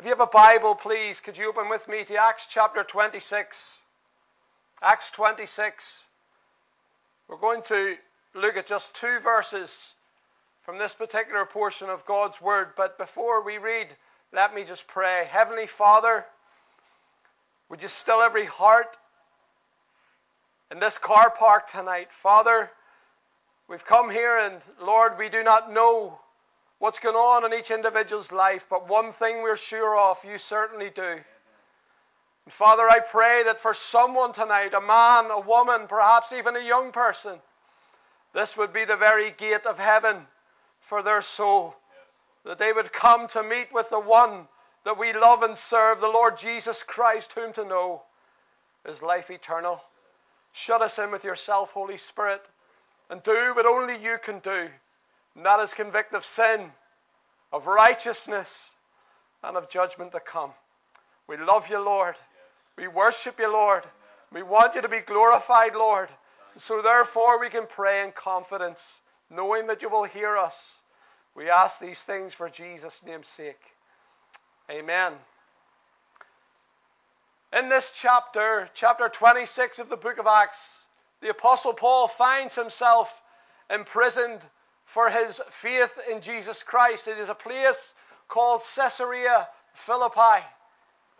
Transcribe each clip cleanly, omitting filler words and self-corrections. If you have a Bible, please, could you open with me to Acts chapter 26? Acts 26. We're going to look at just two verses from this particular portion of God's Word. But before we read, let me just pray. Heavenly Father, would you still every heart in this car park tonight? Father, we've come here and, Lord, we do not know what's going on in each individual's life, but one thing we're sure of, you certainly do. Amen. And Father, I pray that for someone tonight, a man, a woman, perhaps even a young person, this would be the very gate of heaven for their soul. Yes. That they would come to meet with the one that we love and serve, the Lord Jesus Christ, whom to know is life eternal. Shut us in with yourself, Holy Spirit, and do what only you can do. And that is convict of sin, of righteousness, and of judgment to come. We love you, Lord. We worship you, Lord. We want you to be glorified, Lord. And so therefore we can pray in confidence, knowing that you will hear us. We ask these things for Jesus' name's sake. Amen. In this chapter, chapter 26 of the book of Acts, the Apostle Paul finds himself imprisoned for his faith in Jesus Christ. It is a place called Caesarea Philippi.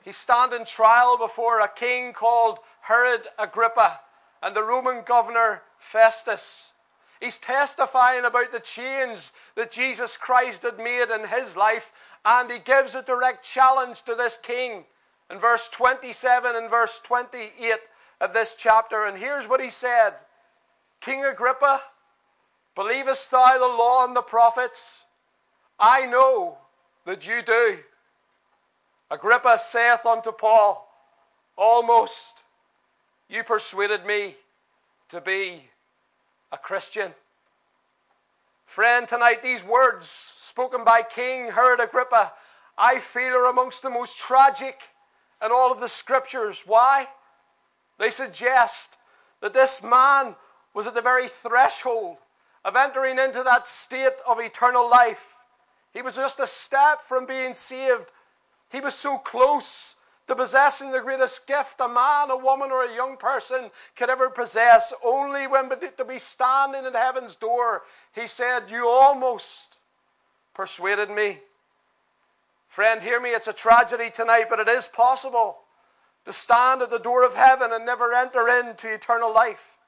He's standing trial before a king called Herod Agrippa and the Roman governor Festus. He's testifying about the change that Jesus Christ had made in his life, and he gives a direct challenge to this king in verse 27 and verse 28 of this chapter. And here's what he said: "King Agrippa, believest thou the law and the prophets? I know that you do." Agrippa saith unto Paul, "Almost you persuaded me to be a Christian." Friend, tonight these words spoken by King Herod Agrippa, I feel, are amongst the most tragic in all of the Scriptures. Why? They suggest that this man was at the very threshold of entering into that state of eternal life. He was just a step from being saved. He was so close to possessing the greatest gift a man, a woman, or a young person could ever possess, only when to be standing at heaven's door. He said, "You almost persuaded me." Friend, hear me, it's a tragedy tonight, but it is possible to stand at the door of heaven and never enter into eternal life.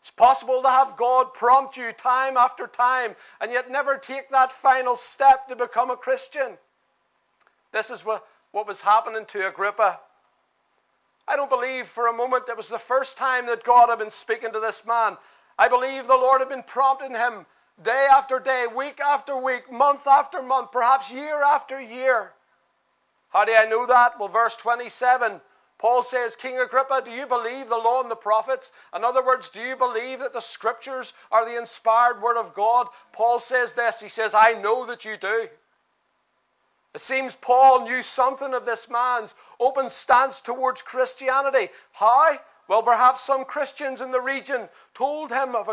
It's possible to have God prompt you time after time and yet never take that final step to become a Christian. This is what was happening to Agrippa. I don't believe for a moment it was the first time that God had been speaking to this man. I believe the Lord had been prompting him day after day, week after week, month after month, perhaps year after year. How do I know that? Well, verse 27 Paul says, "King Agrippa, do you believe the law and the prophets?" In other words, do you believe that the Scriptures are the inspired Word of God? Paul says this. He says, "I know that you do." It seems Paul knew something of this man's open stance towards Christianity. How? Well, perhaps some Christians in the region told him of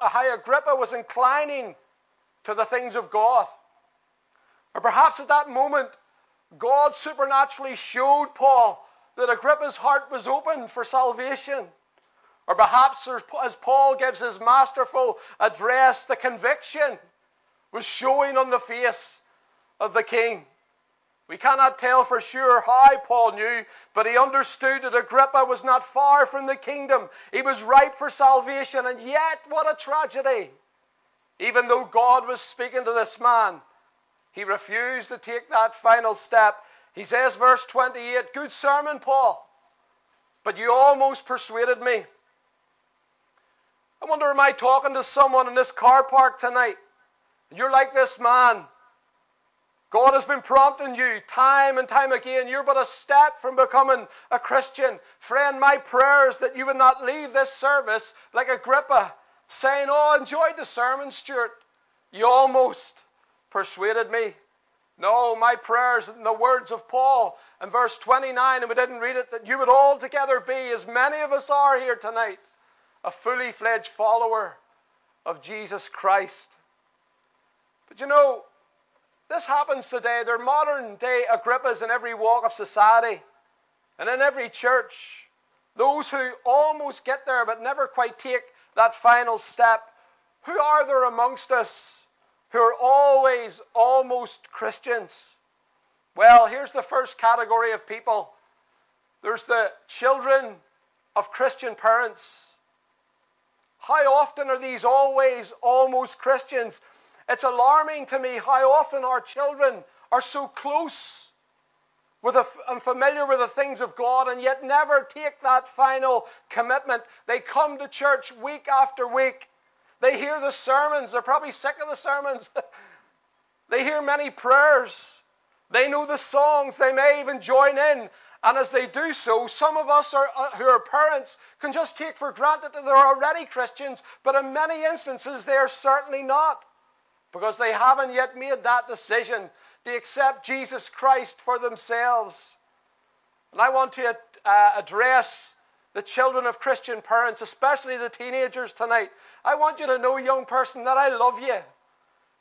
how Agrippa was inclining to the things of God. Or perhaps at that moment, God supernaturally showed Paul that Agrippa's heart was open for salvation. Or perhaps, as Paul gives his masterful address, the conviction was showing on the face of the king. We cannot tell for sure how Paul knew, but he understood that Agrippa was not far from the kingdom. He was ripe for salvation, and yet what a tragedy. Even though God was speaking to this man, he refused to take that final step. He says, verse 28, "Good sermon, Paul, but you almost persuaded me." I wonder, am I talking to someone in this car park tonight? You're like this man. God has been prompting you time and time again. You're but a step from becoming a Christian. Friend, my prayer is that you would not leave this service like Agrippa, saying, "Oh, I enjoyed the sermon, Stuart. You almost persuaded me." No, my prayers in the words of Paul in verse 29, and we didn't read it, that you would altogether be, as many of us are here tonight, a fully fledged follower of Jesus Christ. But you know, This happens today. There are modern-day Agrippas in every walk of society and in every church. Those who almost get there but never quite take that final step. Who are there amongst us who are always almost Christians? Well, here's the first category of people. There's the children of Christian parents. How often are these always almost Christians? It's alarming to me how often our children are so close and familiar with the things of God and yet never take that final commitment. They come to church week after week. They hear the sermons. They're probably sick of the sermons. They hear many prayers. They know the songs. They may even join in. And as they do so, some of us who are parents can just take for granted that they're already Christians, but in many instances they are certainly not, because they haven't yet made that decision to accept Jesus Christ for themselves. And I want to address the children of Christian parents, especially the teenagers tonight. I want you to know, young person, that I love you.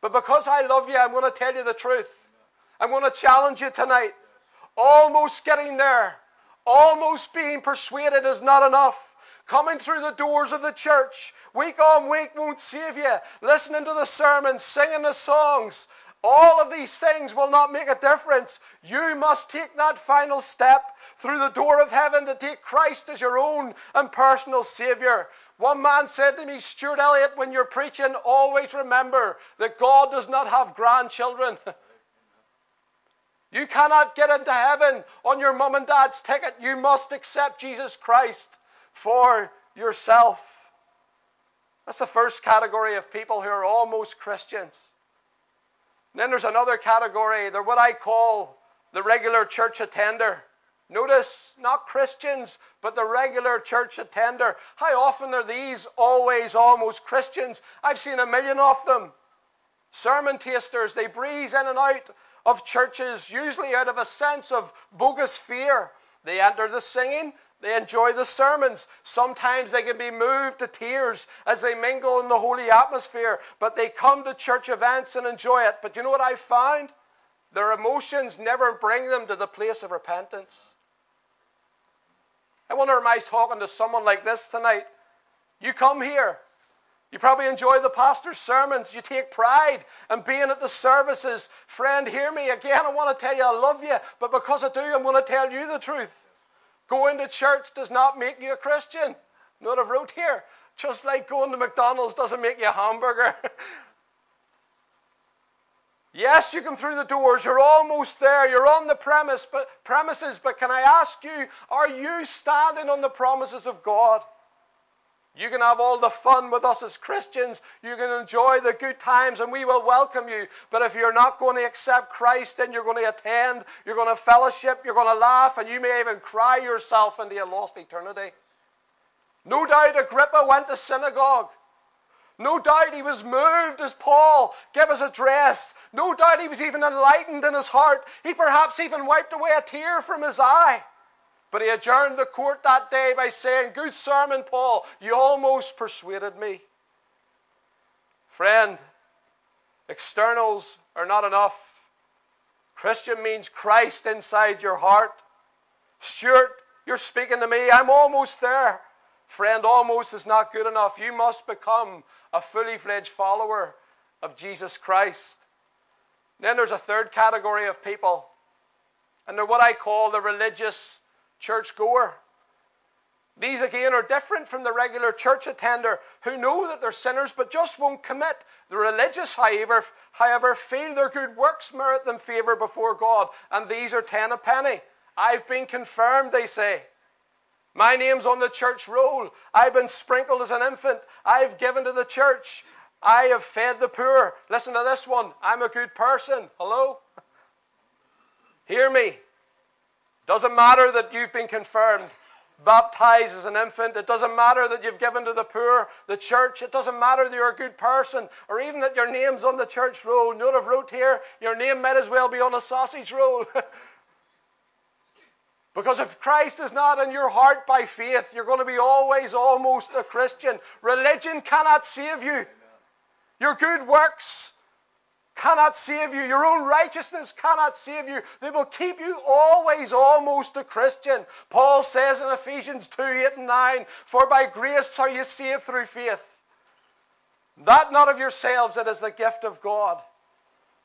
But because I love you, I'm going to tell you the truth. I'm going to challenge you tonight. Almost getting there, almost being persuaded is not enough. Coming through the doors of the church week on week won't save you. Listening to the sermons, singing the songs, all of these things will not make a difference. You must take that final step through the door of heaven to take Christ as your own and personal Savior. One man said to me, Stuart Elliott, when you're preaching, always remember that God does not have grandchildren. You cannot get into heaven on your mum and dad's ticket. You must accept Jesus Christ for yourself. That's the first category of people who are almost Christians. And then there's another category. They're what I call the regular church attender. Notice, not Christians, but the regular church attender. How often are these always almost Christians? I've seen a million of them. Sermon tasters, they breeze in and out of churches, usually out of a sense of bogus fear. They enter the singing, they enjoy the sermons. Sometimes they can be moved to tears as they mingle in the holy atmosphere, but they come to church events and enjoy it. But you know what I found? Their emotions never bring them to the place of repentance. I wonder, am I talking to someone like this tonight? You come here. You probably enjoy the pastor's sermons. You take pride in being at the services. Friend, hear me again. I want to tell you I love you, but because I do, I'm going to tell you the truth. Going to church does not make you a Christian. You know what I've wrote here? Just like going to McDonald's doesn't make you a hamburger. Yes, you come through the doors. You're almost there. You're on the premises, but can I ask you, are you standing on the promises of God? You can have all the fun with us as Christians. You can enjoy the good times and we will welcome you. But if you're not going to accept Christ, then you're going to attend, you're going to fellowship, you're going to laugh, and you may even cry yourself into a lost eternity. No doubt Agrippa went to synagogue. No doubt he was moved as Paul gave his address. No doubt he was even enlightened in his heart. He perhaps even wiped away a tear from his eye. But he adjourned the court that day by saying, good sermon, Paul, you almost persuaded me. Friend, externals are not enough. Christian means Christ inside your heart. Stuart, you're speaking to me. I'm almost there. Friend, almost is not good enough. You must become a fully fledged follower of Jesus Christ. Then there's a third category of people. And they're what I call the religious churchgoer. These again are different from the regular church attender who know that they're sinners but just won't commit. The religious, however, feel their good works merit them favour before God, and these are 10 a penny. I've been confirmed, they say. My name's on the church roll. I've been sprinkled as an infant. I've given to the church. I have fed the poor. Listen to this one. I'm a good person. Hello? Hear me. Doesn't matter that you've been confirmed, baptized as an infant. It doesn't matter that you've given to the poor, the church. It doesn't matter that you're a good person or even that your name's on the church roll. You know what I've wrote here? Your name might as well be on a sausage roll. Because if Christ is not in your heart by faith, you're going to be always almost a Christian. Religion cannot save you. Your good works cannot save you. Your own righteousness cannot save you. They will keep you always almost a Christian. Paul says in Ephesians 2:8-9, "For by grace are you saved through faith. That not of yourselves, it is the gift of God.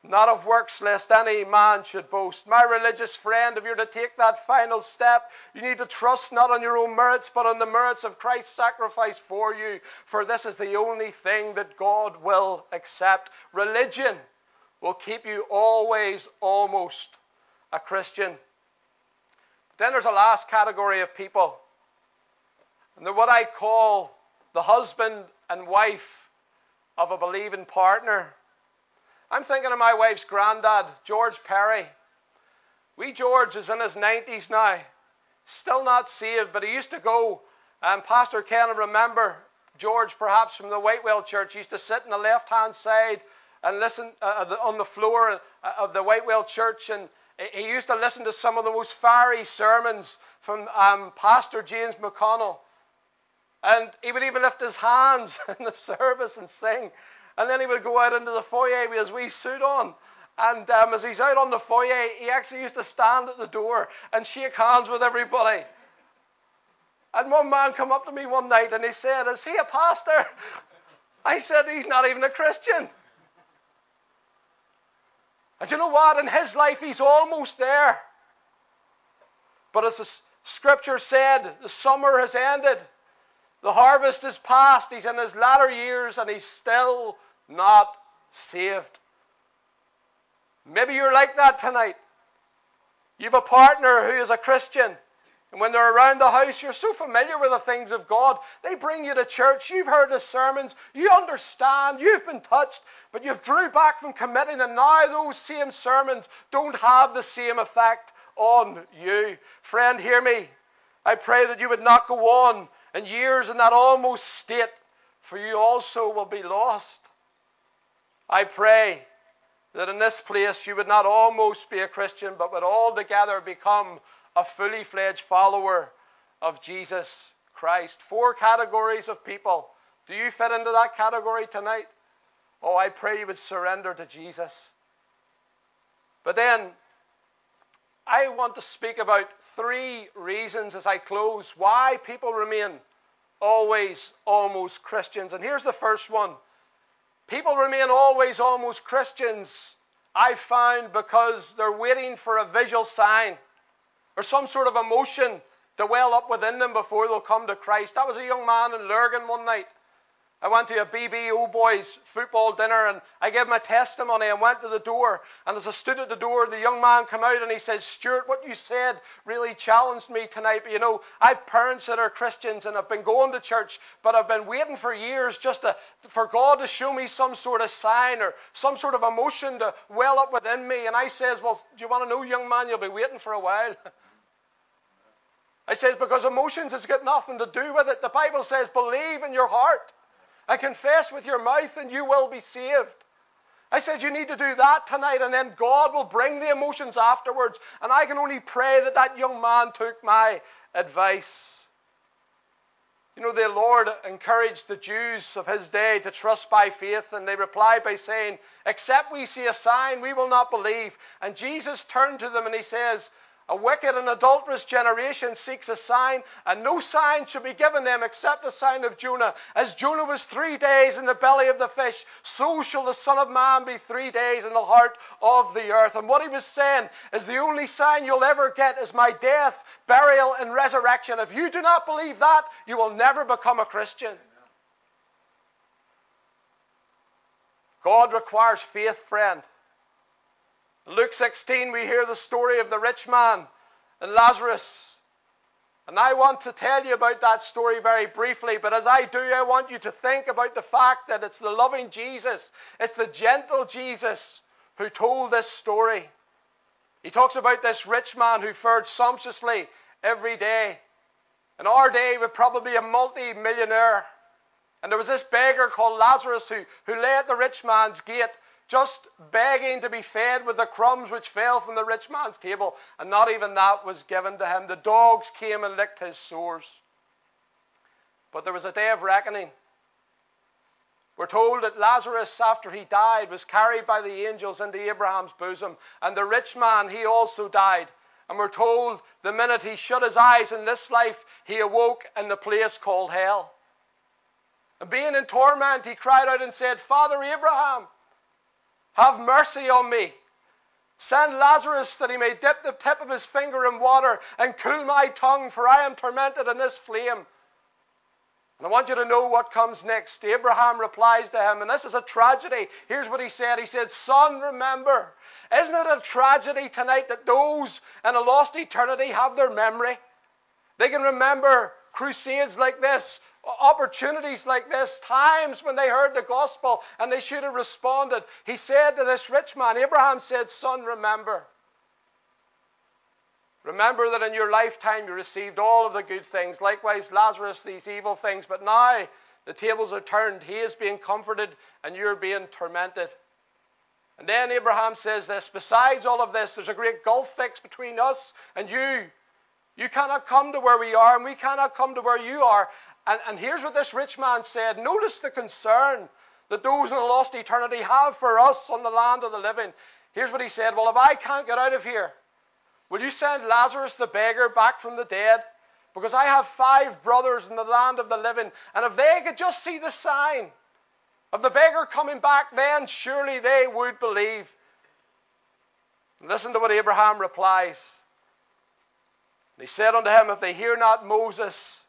Not of works, lest any man should boast." My religious friend, if you're to take that final step, you need to trust not on your own merits, but on the merits of Christ's sacrifice for you. For this is the only thing that God will accept. Religion will keep you always almost a Christian. But then there's a last category of people. And they're what I call the husband and wife of a believing partner. I'm thinking of my wife's granddad, George Perry. Wee George is in his 90s now, still not saved, but he used to go, and Pastor Ken, I remember George perhaps from the Whitewell Church, he used to sit on the left-hand side and listen on the floor of the Whitewell Church, and he used to listen to some of the most fiery sermons from Pastor James McConnell. And he would even lift his hands in the service and sing. And then he would go out into the foyer with his wee suit on. And as he's out on the foyer, he actually used to stand at the door and shake hands with everybody. And one man come up to me one night and he said, "Is he a pastor?" I said, "He's not even a Christian." And you know what? In his life, he's almost there. But as the Scripture said, the summer has ended. The harvest is past. He's in his latter years and he's still not saved. Maybe you're like that tonight. You have a partner who is a Christian. And when they're around the house, you're so familiar with the things of God. They bring you to church. You've heard the sermons. You understand. You've been touched. But you've drew back from committing. And now those same sermons don't have the same effect on you. Friend, hear me. I pray that you would not go on and years in that almost state, for you also will be lost. I pray that in this place you would not almost be a Christian, but would altogether become a fully fledged follower of Jesus Christ. 4 categories of people. Do you fit into that category tonight? Oh, I pray you would surrender to Jesus. But then, I want to speak about 3 reasons as I close why people remain always almost Christians. And here's the first one. People remain always almost Christians, I found, because they're waiting for a visual sign or some sort of emotion to well up within them before they'll come to Christ. That was a young man in Lurgan one night. I went to a BBO boys football dinner and I gave my testimony and went to the door. And as I stood at the door, the young man came out and he said, "Stuart, what you said really challenged me tonight. But you know, I've parents that are Christians and I've been going to church, but I've been waiting for years just for God to show me some sort of sign or some sort of emotion to well up within me." And I says, "Well, do you want to know, young man, you'll be waiting for a while." I says, "Because emotions has got nothing to do with it. The Bible says, believe in your heart. I confess with your mouth and you will be saved." I said, "You need to do that tonight and then God will bring the emotions afterwards." And I can only pray that that young man took my advice. You know, the Lord encouraged the Jews of his day to trust by faith, and they replied by saying, "Except we see a sign, we will not believe." And Jesus turned to them and he says, "A wicked and adulterous generation seeks a sign, and no sign should be given them except the sign of Jonah. As Jonah was 3 days in the belly of the fish, so shall the Son of Man be 3 days in the heart of the earth." And what he was saying is the only sign you'll ever get is my death, burial, and resurrection. If you do not believe that, you will never become a Christian. God requires faith, friend. In Luke 16, we hear the story of the rich man and Lazarus. And I want to tell you about that story very briefly, but as I do, I want you to think about the fact that it's the loving Jesus, it's the gentle Jesus who told this story. He talks about this rich man who fared sumptuously every day. In our day, we're probably a multi-millionaire. And there was this beggar called Lazarus who lay at the rich man's gate, just begging to be fed with the crumbs which fell from the rich man's table. And not even that was given to him. The dogs came and licked his sores. But there was a day of reckoning. We're told that Lazarus, after he died, was carried by the angels into Abraham's bosom. And the rich man, he also died. And we're told the minute he shut his eyes in this life, he awoke in the place called hell. And being in torment, he cried out and said, Father Abraham, have mercy on me. Send Lazarus that he may dip the tip of his finger in water and cool my tongue, for I am tormented in this flame. And I want you to know what comes next. Abraham replies to him, and this is a tragedy. Here's what he said. He said, Son, remember. Isn't it a tragedy tonight that those in a lost eternity have their memory? They can remember crusades like this, opportunities like this, times when they heard the gospel and they should have responded. He said to this rich man, Abraham said, Son, remember. Remember that in your lifetime you received all of the good things. Likewise, Lazarus, these evil things. But now the tables are turned. He is being comforted and you're being tormented. And then Abraham says this, besides all of this, there's a great gulf fixed between us and you. You cannot come to where we are and we cannot come to where you are. And here's what this rich man said. Notice the concern that those in a lost eternity have for us on the land of the living. Here's what he said. Well, if I can't get out of here, will you send Lazarus the beggar back from the dead? Because I have 5 brothers in the land of the living. And if they could just see the sign of the beggar coming back, then surely they would believe. Listen to what Abraham replies. He said unto him, if they hear not Moses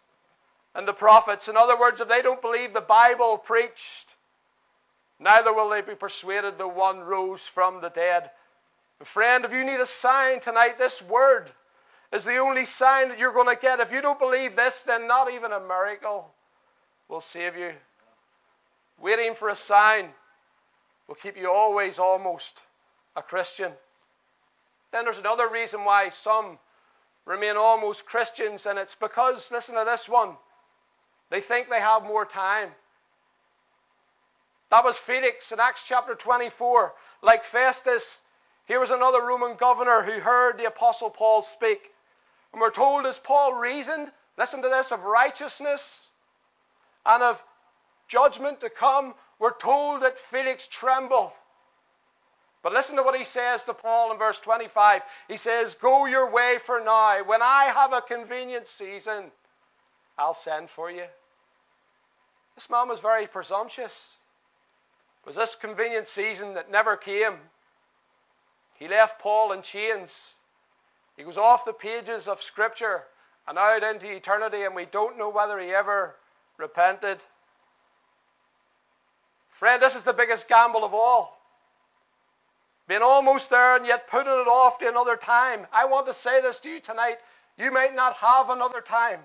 and the prophets, in other words, if they don't believe the Bible preached, neither will they be persuaded the one rose from the dead. And friend, if you need a sign tonight, this word is the only sign that you're going to get. If you don't believe this, then not even a miracle will save you. Waiting for a sign will keep you always almost a Christian. Then there's another reason why some remain almost Christians, and it's because, listen to this one, they think they have more time. That was Felix in Acts chapter 24. Like Festus, here was another Roman governor who heard the Apostle Paul speak. And we're told as Paul reasoned, listen to this, of righteousness and of judgment to come, we're told that Felix trembled. But listen to what he says to Paul in verse 25. He says, go your way for now. When I have a convenient season, I'll send for you. This man was very presumptuous. It was this convenient season that never came. He left Paul in chains. He goes off the pages of Scripture and out into eternity, and we don't know whether he ever repented. Friend, this is the biggest gamble of all. Being almost there and yet putting it off to another time. I want to say this to you tonight. You might not have another time.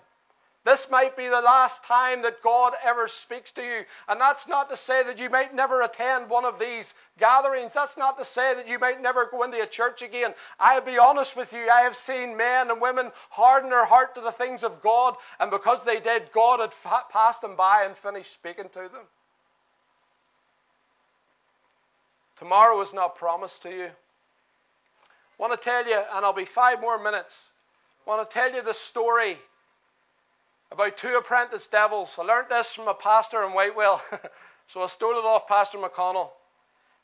This might be the last time that God ever speaks to you. And that's not to say that you might never attend one of these gatherings. That's not to say that you might never go into a church again. I'll be honest with you. I have seen men and women harden their heart to the things of God. And because they did, God had passed them by and finished speaking to them. Tomorrow is not promised to you. I want to tell you, and I'll be 5 more minutes, I want to tell you the story about 2 apprentice devils. I learned this from a pastor in Whitewell, so I stole it off Pastor McConnell.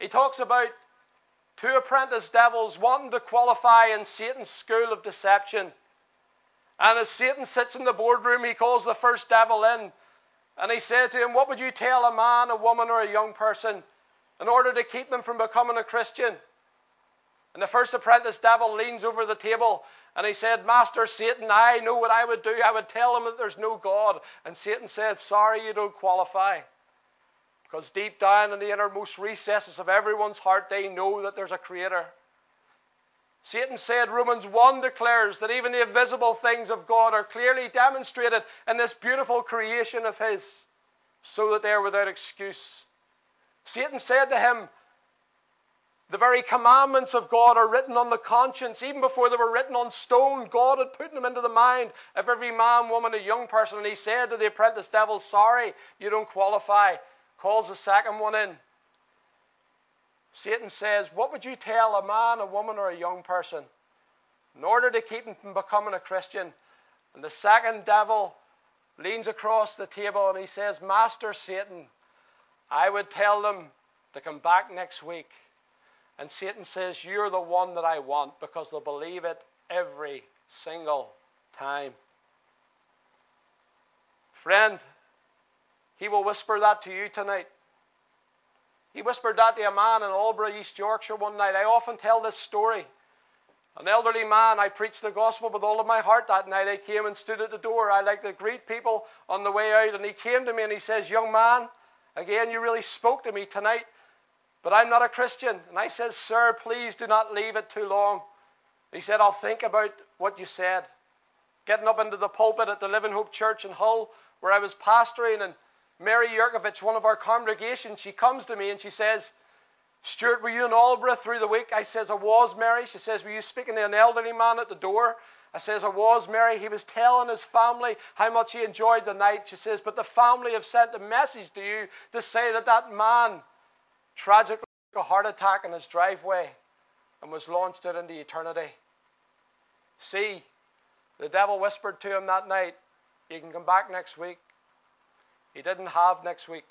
He talks about 2 apprentice devils wanting to qualify in Satan's school of deception. And as Satan sits in the boardroom, he calls the first devil in. And he said to him, what would you tell a man, a woman, or a young person in order to keep them from becoming a Christian? And the first apprentice devil leans over the table and he said, Master Satan, I know what I would do. I would tell them that there's no God. And Satan said, sorry, you don't qualify. Because deep down in the innermost recesses of everyone's heart, they know that there's a creator. Satan said, Romans 1 declares that even the invisible things of God are clearly demonstrated in this beautiful creation of his, so that they are without excuse. Satan said to him, the very commandments of God are written on the conscience. Even before they were written on stone, God had put them into the mind of every man, woman, and young person. And he said to the apprentice devil, sorry, you don't qualify. Calls the second one in. Satan says, what would you tell a man, a woman, or a young person in order to keep them from becoming a Christian? And the second devil leans across the table and he says, Master Satan, I would tell them to come back next week. And Satan says, you're the one that I want, because they'll believe it every single time. Friend, he will whisper that to you tonight. He whispered that to a man in Albury, East Yorkshire one night. I often tell this story. An elderly man, I preached the gospel with all of my heart that night. I came and stood at the door. I like to greet people on the way out. And he came to me and he says, young man, again, you really spoke to me tonight, but I'm not a Christian. And I said, sir, please do not leave it too long. He said, I'll think about what you said. Getting up into the pulpit at the Living Hope Church in Hull, where I was pastoring, and Mary Yerkovich, one of our congregation, she comes to me and she says, Stuart, were you in Albury through the week? I says, I was, Mary. She says, were you speaking to an elderly man at the door? I says, I was, Mary. He was telling his family how much he enjoyed the night. She says, but the family have sent a message to you to say that that man tragically took a heart attack in his driveway and was launched out into eternity. See, the devil whispered to him that night, you can come back next week. He didn't have next week.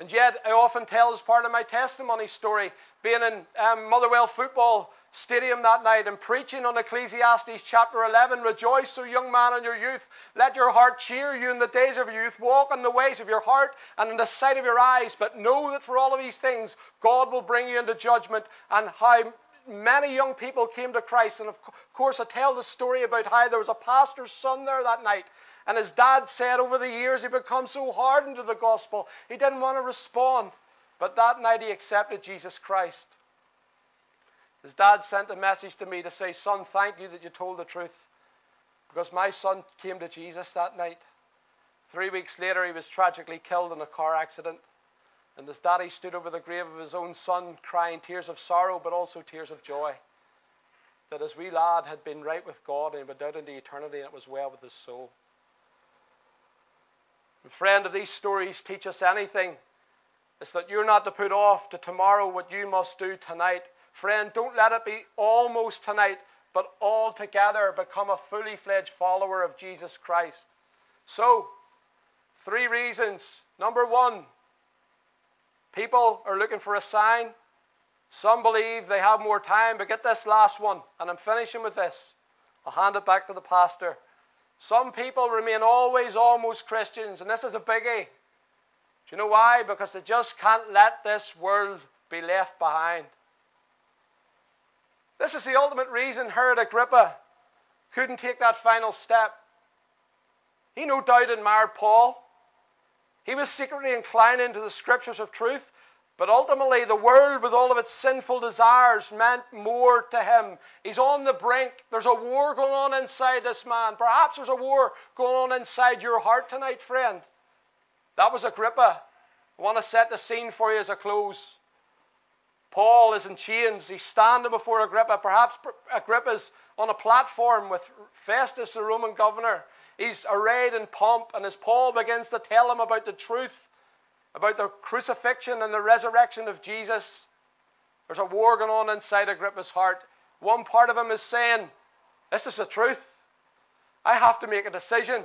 And yet, I often tell as part of my testimony story, being in Motherwell football stadium that night and preaching on Ecclesiastes chapter 11, rejoice, O young man, in your youth. Let your heart cheer you in the days of your youth. Walk in the ways of your heart and in the sight of your eyes. But know that for all of these things, God will bring you into judgment. And how many young people came to Christ. And of course, I tell the story about how there was a pastor's son there that night. And his dad said over the years he become so hardened to the gospel, he didn't want to respond. But that night he accepted Jesus Christ. His dad sent a message to me to say, son, thank you that you told the truth. Because my son came to Jesus that night. 3 weeks later he was tragically killed in a car accident. And his daddy stood over the grave of his own son crying tears of sorrow but also tears of joy. That his wee lad had been right with God and went out into eternity and it was well with his soul. And friend, if these stories teach us anything, it's that you're not to put off to tomorrow what you must do tonight. Friend, don't let it be almost tonight, but altogether become a fully fledged follower of Jesus Christ. So, 3 reasons. Number 1, people are looking for a sign. Some believe they have more time, but get this last one, and I'm finishing with this. I'll hand it back to the pastor. Some people remain always almost Christians, and this is a biggie. Do you know why? Because they just can't let this world be left behind. This is the ultimate reason Herod Agrippa couldn't take that final step. He no doubt admired Paul. He was secretly inclining to the scriptures of truth, but ultimately the world with all of its sinful desires meant more to him. He's on the brink. There's a war going on inside this man. Perhaps there's a war going on inside your heart tonight, friend. That was Agrippa. I want to set the scene for you as a close. Paul is in chains. He's standing before Agrippa. Perhaps Agrippa's on a platform with Festus, the Roman governor. He's arrayed in pomp, and as Paul begins to tell him about the truth, about the crucifixion and the resurrection of Jesus, there's a war going on inside Agrippa's heart. One part of him is saying, this is the truth. I have to make a decision.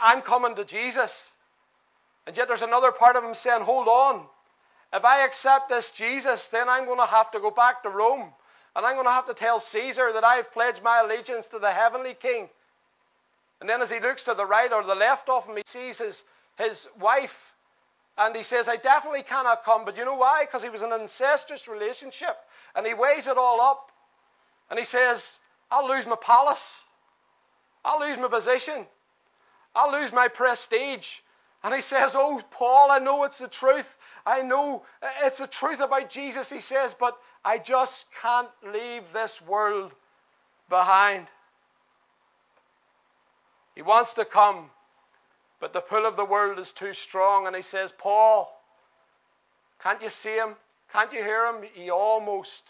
I'm coming to Jesus. And yet there's another part of him saying, hold on. If I accept this Jesus, then I'm going to have to go back to Rome. And I'm going to have to tell Caesar that I've pledged my allegiance to the heavenly king. And then as he looks to the right or the left of him, he sees his wife. And he says, I definitely cannot come. But you know why? Because he was in an incestuous relationship. And he weighs it all up. And he says, I'll lose my palace. I'll lose my position. I'll lose my prestige. And he says, oh, Paul, I know it's the truth. I know it's the truth about Jesus, he says, but I just can't leave this world behind. He wants to come. But the pull of the world is too strong. And he says, Paul, can't you see him? Can't you hear him? He almost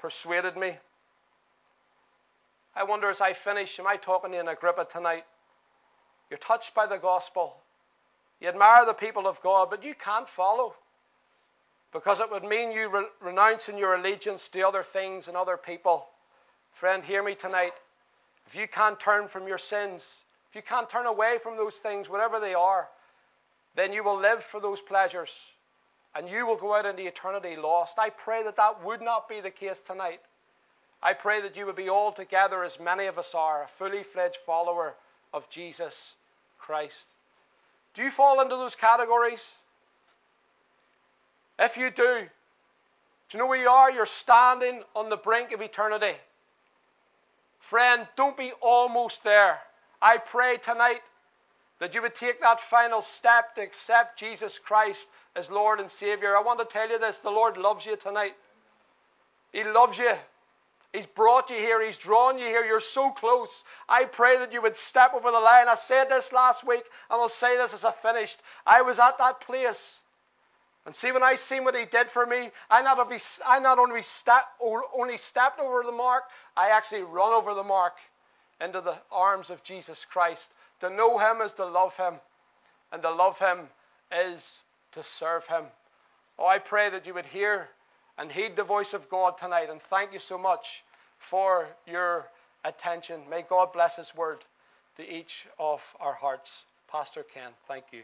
persuaded me. I wonder as I finish, am I talking to you in Agrippa tonight? You're touched by the gospel. You admire the people of God, but you can't follow. Because it would mean you renouncing your allegiance to other things and other people. Friend, hear me tonight. If you can't turn from your sins, if you can't turn away from those things, whatever they are, then you will live for those pleasures and you will go out into eternity lost. I pray that that would not be the case tonight. I pray that you would be all together, as many of us are, a fully fledged follower of Jesus Christ. Do you fall into those categories? If you do you know where you are? You're standing on the brink of eternity. Friend, don't be almost there. I pray tonight that you would take that final step to accept Jesus Christ as Lord and Savior. I want to tell you this. The Lord loves you tonight. He loves you. He's brought you here. He's drawn you here. You're so close. I pray that you would step over the line. I said this last week, and I'll say this as I finished. I was at that place. And see, when I seen what he did for me, I not only stepped over the mark, I actually run over the mark into the arms of Jesus Christ. To know him is to love him, and to love him is to serve him. Oh, I pray that you would hear and heed the voice of God tonight, and thank you so much for your attention. May God bless his word to each of our hearts. Pastor Ken, thank you.